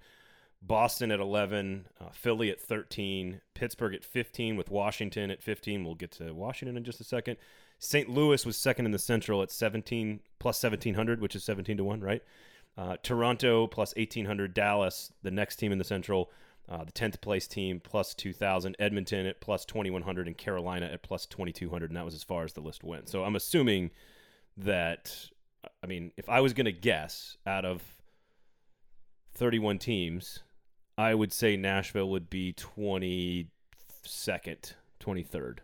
Boston at 11, Philly at 13, Pittsburgh at 15, with Washington at 15. We'll get to Washington in just a second. St. Louis was second in the Central at 17 plus 1,700, which is 17-1, right? Toronto plus 1,800, Dallas, the next team in the Central, the 10th place team, plus 2,000, Edmonton at plus 2,100, and Carolina at plus 2,200, and that was as far as the list went. So I'm assuming that, if I was going to guess, out of 31 teams, I would say Nashville would be 22nd, 23rd.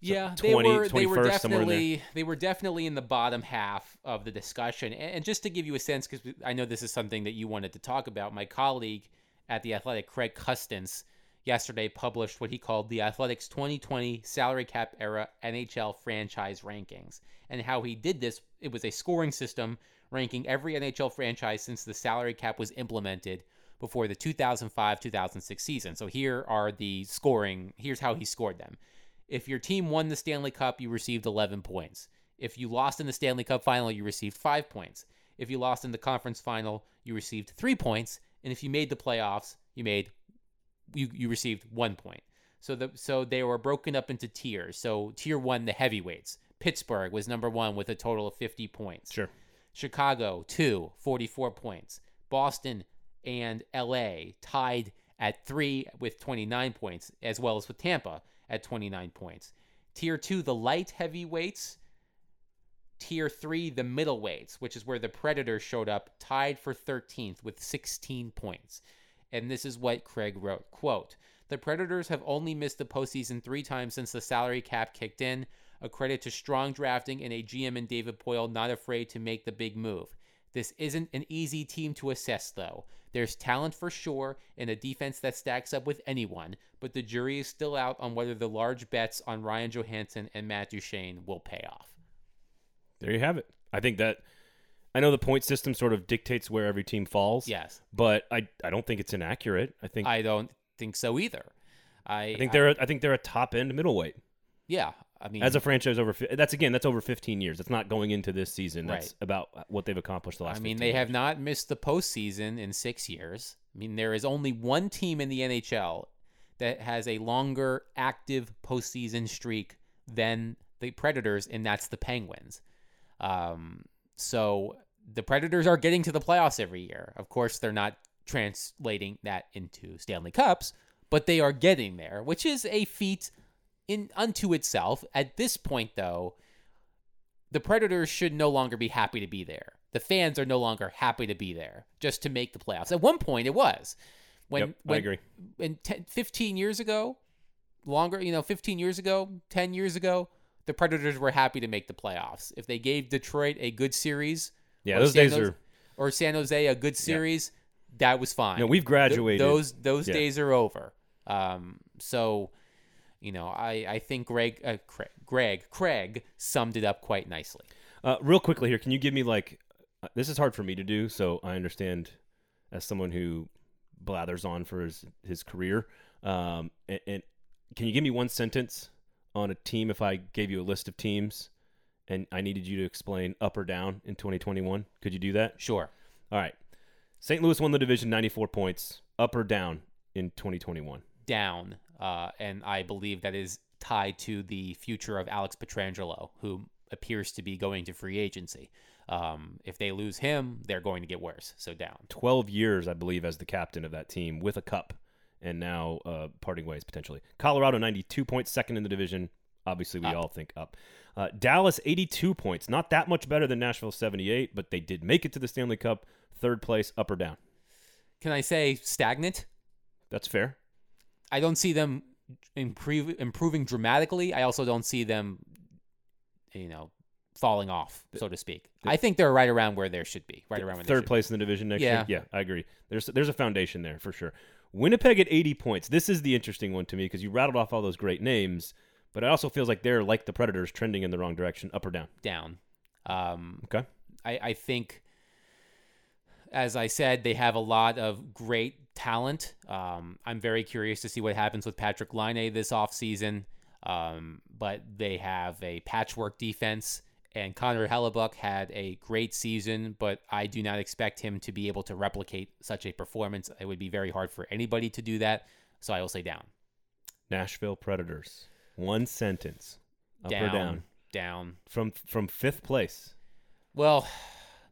Yeah, they were definitely in the bottom half of the discussion. And just to give you a sense, because I know this is something that you wanted to talk about, my colleague at The Athletic, Craig Custance, yesterday published what he called The Athletic's 2020 salary cap era NHL franchise rankings. And how he did this, it was a scoring system ranking every NHL franchise since the salary cap was implemented before the 2005-2006 season. So here's how he scored them. If your team won the Stanley Cup, you received 11 points. If you lost in the Stanley Cup final, you received 5 points. If you lost in the conference final, you received 3 points. And if you made the playoffs, you received 1 point. So they were broken up into tiers. So tier 1, the heavyweights. Pittsburgh was number 1 with a total of 50 points. Sure. Chicago, 2, 44 points. Boston and LA tied at 3 with 29 points, as well as with Tampa at 29 points. Tier 2, the light heavyweights. Tier 3, the middleweights, which is where the Predators showed up, tied for 13th with 16 points. And this is what Craig wrote, quote, "The Predators have only missed the postseason 3 times since the salary cap kicked in, a credit to strong drafting and a GM and David Poile not afraid to make the big move. This isn't an easy team to assess, though. There's talent for sure and a defense that stacks up with anyone, but the jury is still out on whether the large bets on Ryan Johansen and Matt Duchene will pay off." There you have it. I know the point system sort of dictates where every team falls. Yes. But I don't think it's inaccurate. I don't think so either. I think they're a top end middleweight. Yeah. As a franchise, that's over 15 years. That's not going into this season. That's right. About what they've accomplished the last 15 they years. Have not missed the postseason in 6 years. There is only one team in the NHL that has a longer active postseason streak than the Predators, and that's the Penguins. So the Predators are getting to the playoffs every year. Of course, they're not translating that into Stanley Cups, but they are getting there, which is a feat in unto itself. At this point, though, the Predators should no longer be happy to be there. The fans are no longer happy to be there just to make the playoffs. At one point, it was. When I agree. And 15 years ago, 10 years ago, the Predators were happy to make the playoffs. If they gave Detroit a good series, or San Jose a good series, that was fine. No, we've graduated. Those days are over. I think Craig summed it up quite nicely. Real quickly here, can you give me this is hard for me to do, so I understand as someone who blathers on for his career. And can you give me one sentence on a team if I gave you a list of teams and I needed you to explain up or down in 2021? Could you do that? Sure. All right. St. Louis won the division 94 points. Up or down in 2021? Down. And I believe that is tied to the future of Alex Pietrangelo, who appears to be going to free agency. If they lose him, they're going to get worse. So down. 12 years, I believe, as the captain of that team with a cup, and now parting ways potentially. Colorado, 92 points, second in the division. Obviously, we all think up. Dallas, 82 points. Not that much better than Nashville, 78, but they did make it to the Stanley Cup. Third place, up or down? Can I say stagnant? That's fair. I don't see them improving dramatically. I also don't see them, falling off, so to speak. I think they're right around where they should be. Right around where third place in the division next year. Yeah, I agree. There's a foundation there for sure. Winnipeg at 80 points. This is the interesting one to me because you rattled off all those great names, but it also feels like they're like the Predators, trending in the wrong direction. Up or down? Down. Okay. I think, as I said, they have a lot of great talent. I'm very curious to see what happens with Patrick Laine this offseason. But they have a patchwork defense, and Connor Hellebuyck had a great season, but I do not expect him to be able to replicate such a performance. It would be very hard for anybody to do that, so I will say down. Nashville Predators. One sentence. Up down, or down? Down. From fifth place? Well,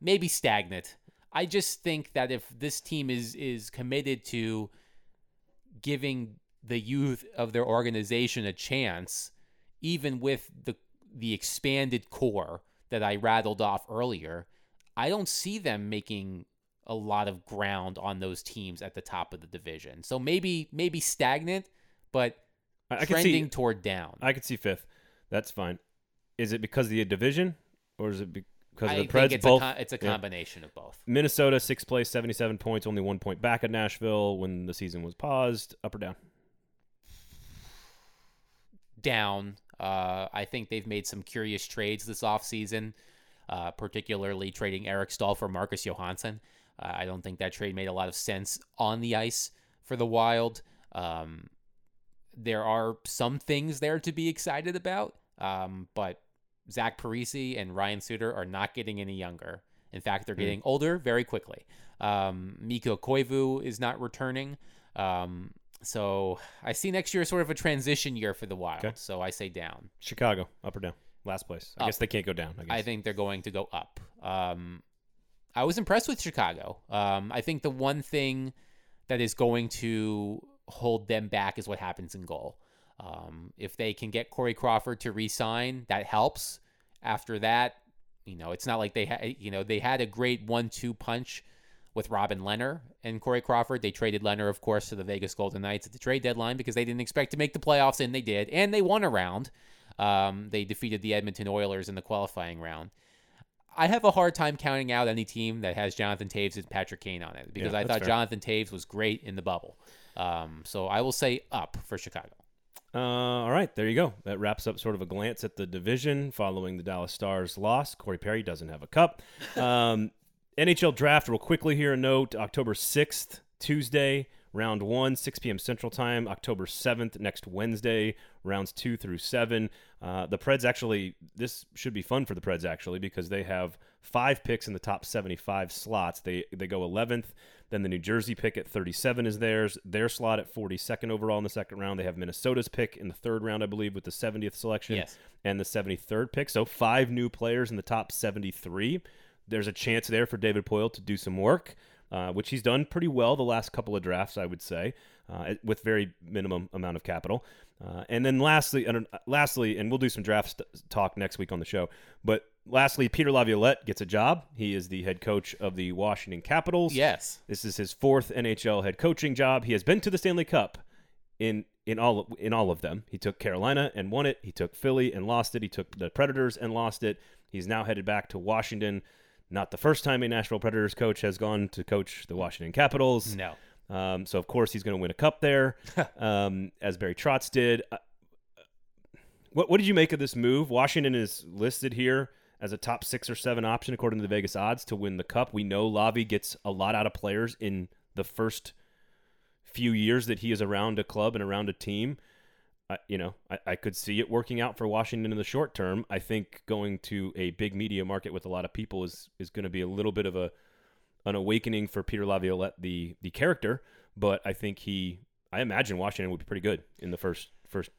maybe stagnant. I just think that if this team is committed to giving the youth of their organization a chance, even with the expanded core that I rattled off earlier, I don't see them making a lot of ground on those teams at the top of the division. So maybe stagnant, but trending toward down. I could see fifth. That's fine. Is it because of the division, or is it because of the Preds? It's a combination of both. Minnesota, sixth place, 77 points, only 1 point back at Nashville when the season was paused. Up or down? Down. I think they've made some curious trades this offseason, particularly trading Eric Stahl for Marcus Johansson. I don't think that trade made a lot of sense on the ice for the Wild. There are some things there to be excited about, but Zach Parise and Ryan Suter are not getting any younger. In fact, they're getting older very quickly. Mikko Koivu is not returning. So I see next year sort of a transition year for the Wild. Okay. So I say down. Chicago, up or down? Last place. I guess they can't go down. I think they're going to go up. I was impressed with Chicago. I think the one thing that is going to hold them back is what happens in goal. If they can get Corey Crawford to re-sign, that helps. After that, it's not like they had a great 1-2 punch with Robin Lehner and Corey Crawford. They traded Lehner, of course, to the Vegas Golden Knights at the trade deadline because they didn't expect to make the playoffs, and they did, and they won a round. They defeated the Edmonton Oilers in the qualifying round. I have a hard time counting out any team that has Jonathan Toews and Patrick Kane on it because I thought fair. Jonathan Toews was great in the bubble. So I will say up for Chicago. All right, there you go. That wraps up sort of a glance at the division following the Dallas Stars loss. Corey Perry doesn't have a cup. NHL draft real quickly here. A note, October 6th, Tuesday, round 1, 6 p.m. Central Time. October 7th, next Wednesday, rounds 2 through 7. The Preds actually, this should be fun for the Preds actually, because they have 5 picks in the top 75 slots. They go 11th. Then the New Jersey pick at 37 is theirs. Their slot at 42nd overall in the second round. They have Minnesota's pick in the third round, I believe, with the 70th selection. Yes. And the 73rd pick. So 5 new players in the top 73. There's a chance there for David Poile to do some work. which he's done pretty well the last couple of drafts, I would say, with very minimum amount of capital. And then lastly, and we'll do some draft talk next week on the show, but lastly, Peter Laviolette gets a job. He is the head coach of the Washington Capitals. Yes. This is his fourth NHL head coaching job. He has been to the Stanley Cup in all of them. He took Carolina and won it. He took Philly and lost it. He took the Predators and lost it. He's now headed back to Washington. Not the first time a Nashville Predators coach has gone to coach the Washington Capitals. No. So, of course, he's going to win a cup there, as Barry Trotz did. What did you make of this move? Washington is listed here as a top 6 or 7 option, according to the Vegas odds, to win the cup. We know Lavi gets a lot out of players in the first few years that he is around a club and around a team. I could see it working out for Washington in the short term. I think going to a big media market with a lot of people is going to be a little bit of an awakening for Peter Laviolette, the character. But I think I imagine Washington would be pretty good in the first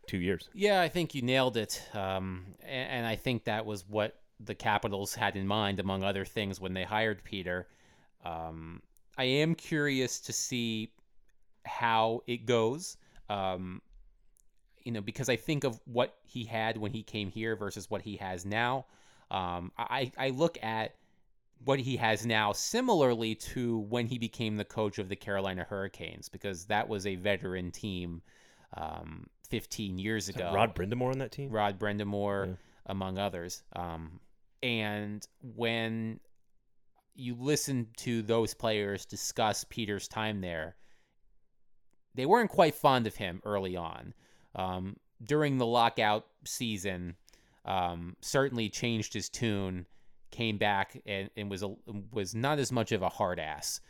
2 years. Yeah, I think you nailed it. And I think that was what the Capitals had in mind, among other things, when they hired Peter. I am curious to see how it goes, because I think of what he had when he came here versus what he has now. I look at what he has now similarly to when he became the coach of the Carolina Hurricanes, because that was a veteran team 15 years ago. Rod Brindamore on that team? Rod Brindamore, yeah, among others. And when you listen to those players discuss Peter's time there, they weren't quite fond of him early on. During the lockout season, certainly changed his tune, came back and was not as much of a hard ass.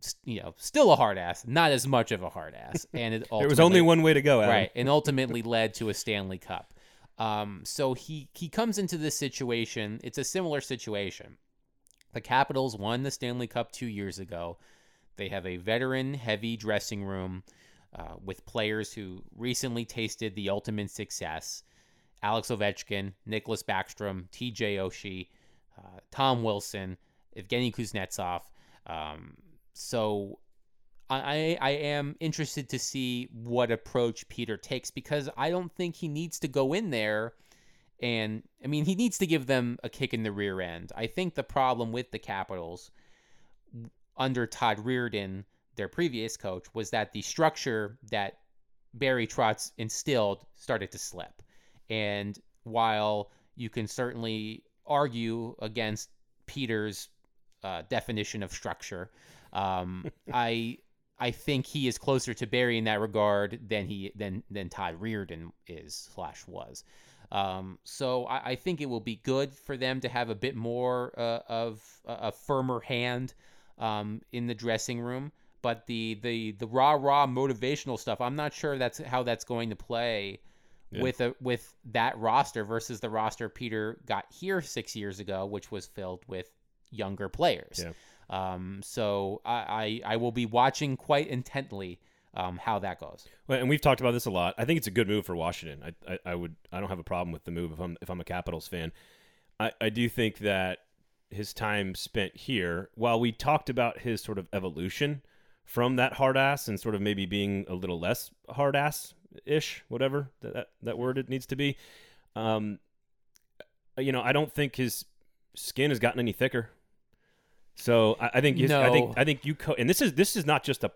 Still a hard ass, not as much of a hard ass. And it there was only one way to go, Adam. Right, and ultimately led to a Stanley Cup. So he comes into this situation. It's a similar situation. The Capitals won the Stanley Cup 2 years ago. They have a veteran-heavy dressing room with players who recently tasted the ultimate success. Alex Ovechkin, Nicholas Backstrom, TJ Oshie, Tom Wilson, Evgeny Kuznetsov. So I am interested to see what approach Peter takes, because I don't think he needs to go in there and, he needs to give them a kick in the rear end. I think the problem with the Capitals under Todd Reardon, their previous coach, was that the structure that Barry Trotz instilled started to slip. And while you can certainly argue against Peter's definition of structure, I think he is closer to Barry in that regard than Todd Reardon was. So I think it will be good for them to have a bit more of a firmer hand in the dressing room. But the rah-rah motivational stuff, I'm not sure that's how that's going to play. Yeah. With that roster versus the roster Peter got here 6 years ago, which was filled with younger players. Yeah. So I will be watching quite intently how that goes. Well, and we've talked about this a lot. I think it's a good move for Washington. I don't have a problem with the move if I'm a Capitals fan. I do think that his time spent here, while we talked about his sort of evolution from that hard ass and sort of maybe being a little less hard ass ish, whatever that word it needs to be. I don't think his skin has gotten any thicker. So I think, no. I think and this is not just a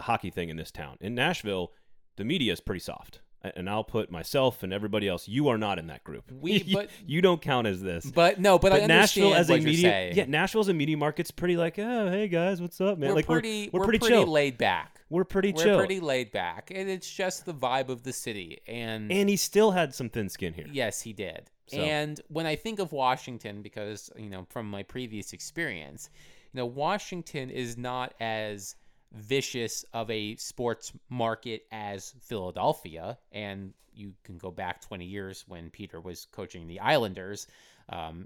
hockey thing in this town. In Nashville, the media is pretty soft, and I'll put myself and everybody else. You are not in that group. You don't count as this. But no, but I Nashville understand as what a media, you're saying. Yeah, Nashville as a media market's pretty like, oh, hey guys, what's up, man? We're pretty chill. Laid back. We're pretty laid back, and it's just the vibe of the city. And he still had some thin skin here. Yes, he did. So. And when I think of Washington, because from my previous experience, Washington is not as vicious of a sports market as Philadelphia. And you can go back 20 years when Peter was coaching the Islanders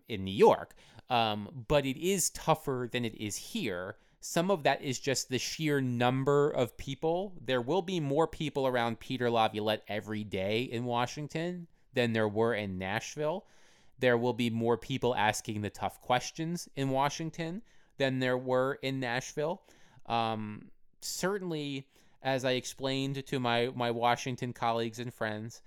in New York. But it is tougher than it is here. Some of that is just the sheer number of people. There will be more people around Peter Laviolette every day in Washington than there were in Nashville. There will be more people asking the tough questions in Washington. than there were in Nashville. Certainly, as I explained to my Washington colleagues and friends,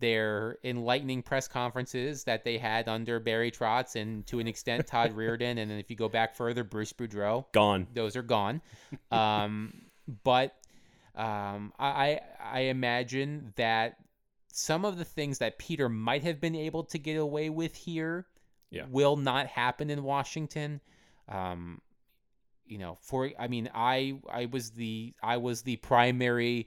their enlightening press conferences that they had under Barry Trotz and, to an extent, Todd Reardon, and then if you go back further, Bruce Boudreau. Gone. Those are gone. But I imagine that some of the things that Peter might have been able to get away with here will not happen in Washington. I was the primary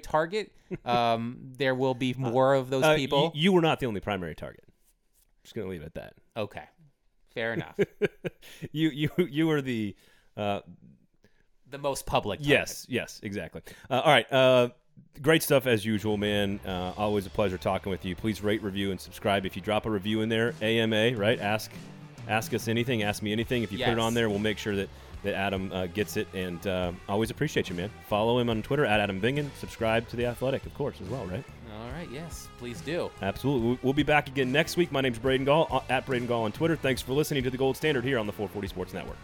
target. There will be more of those people. You were not the only primary target. I'm just going to leave it at that. Okay. Fair enough. You were the most public target. Yes, exactly. All right. Great stuff as usual, man. Always a pleasure talking with you. Please rate, review, and subscribe. If you drop a review in there, AMA, right? Ask us anything. Ask me anything. If you put it on there, we'll make sure that Adam gets it. And always appreciate you, man. Follow him on Twitter at Adam Vingan. Subscribe to The Athletic, of course, as well, right? All right. Yes, please do. Absolutely. We'll be back again next week. My name's Braden Gall, at Braden Gall on Twitter. Thanks for listening to The Gold Standard here on the 440 Sports Network.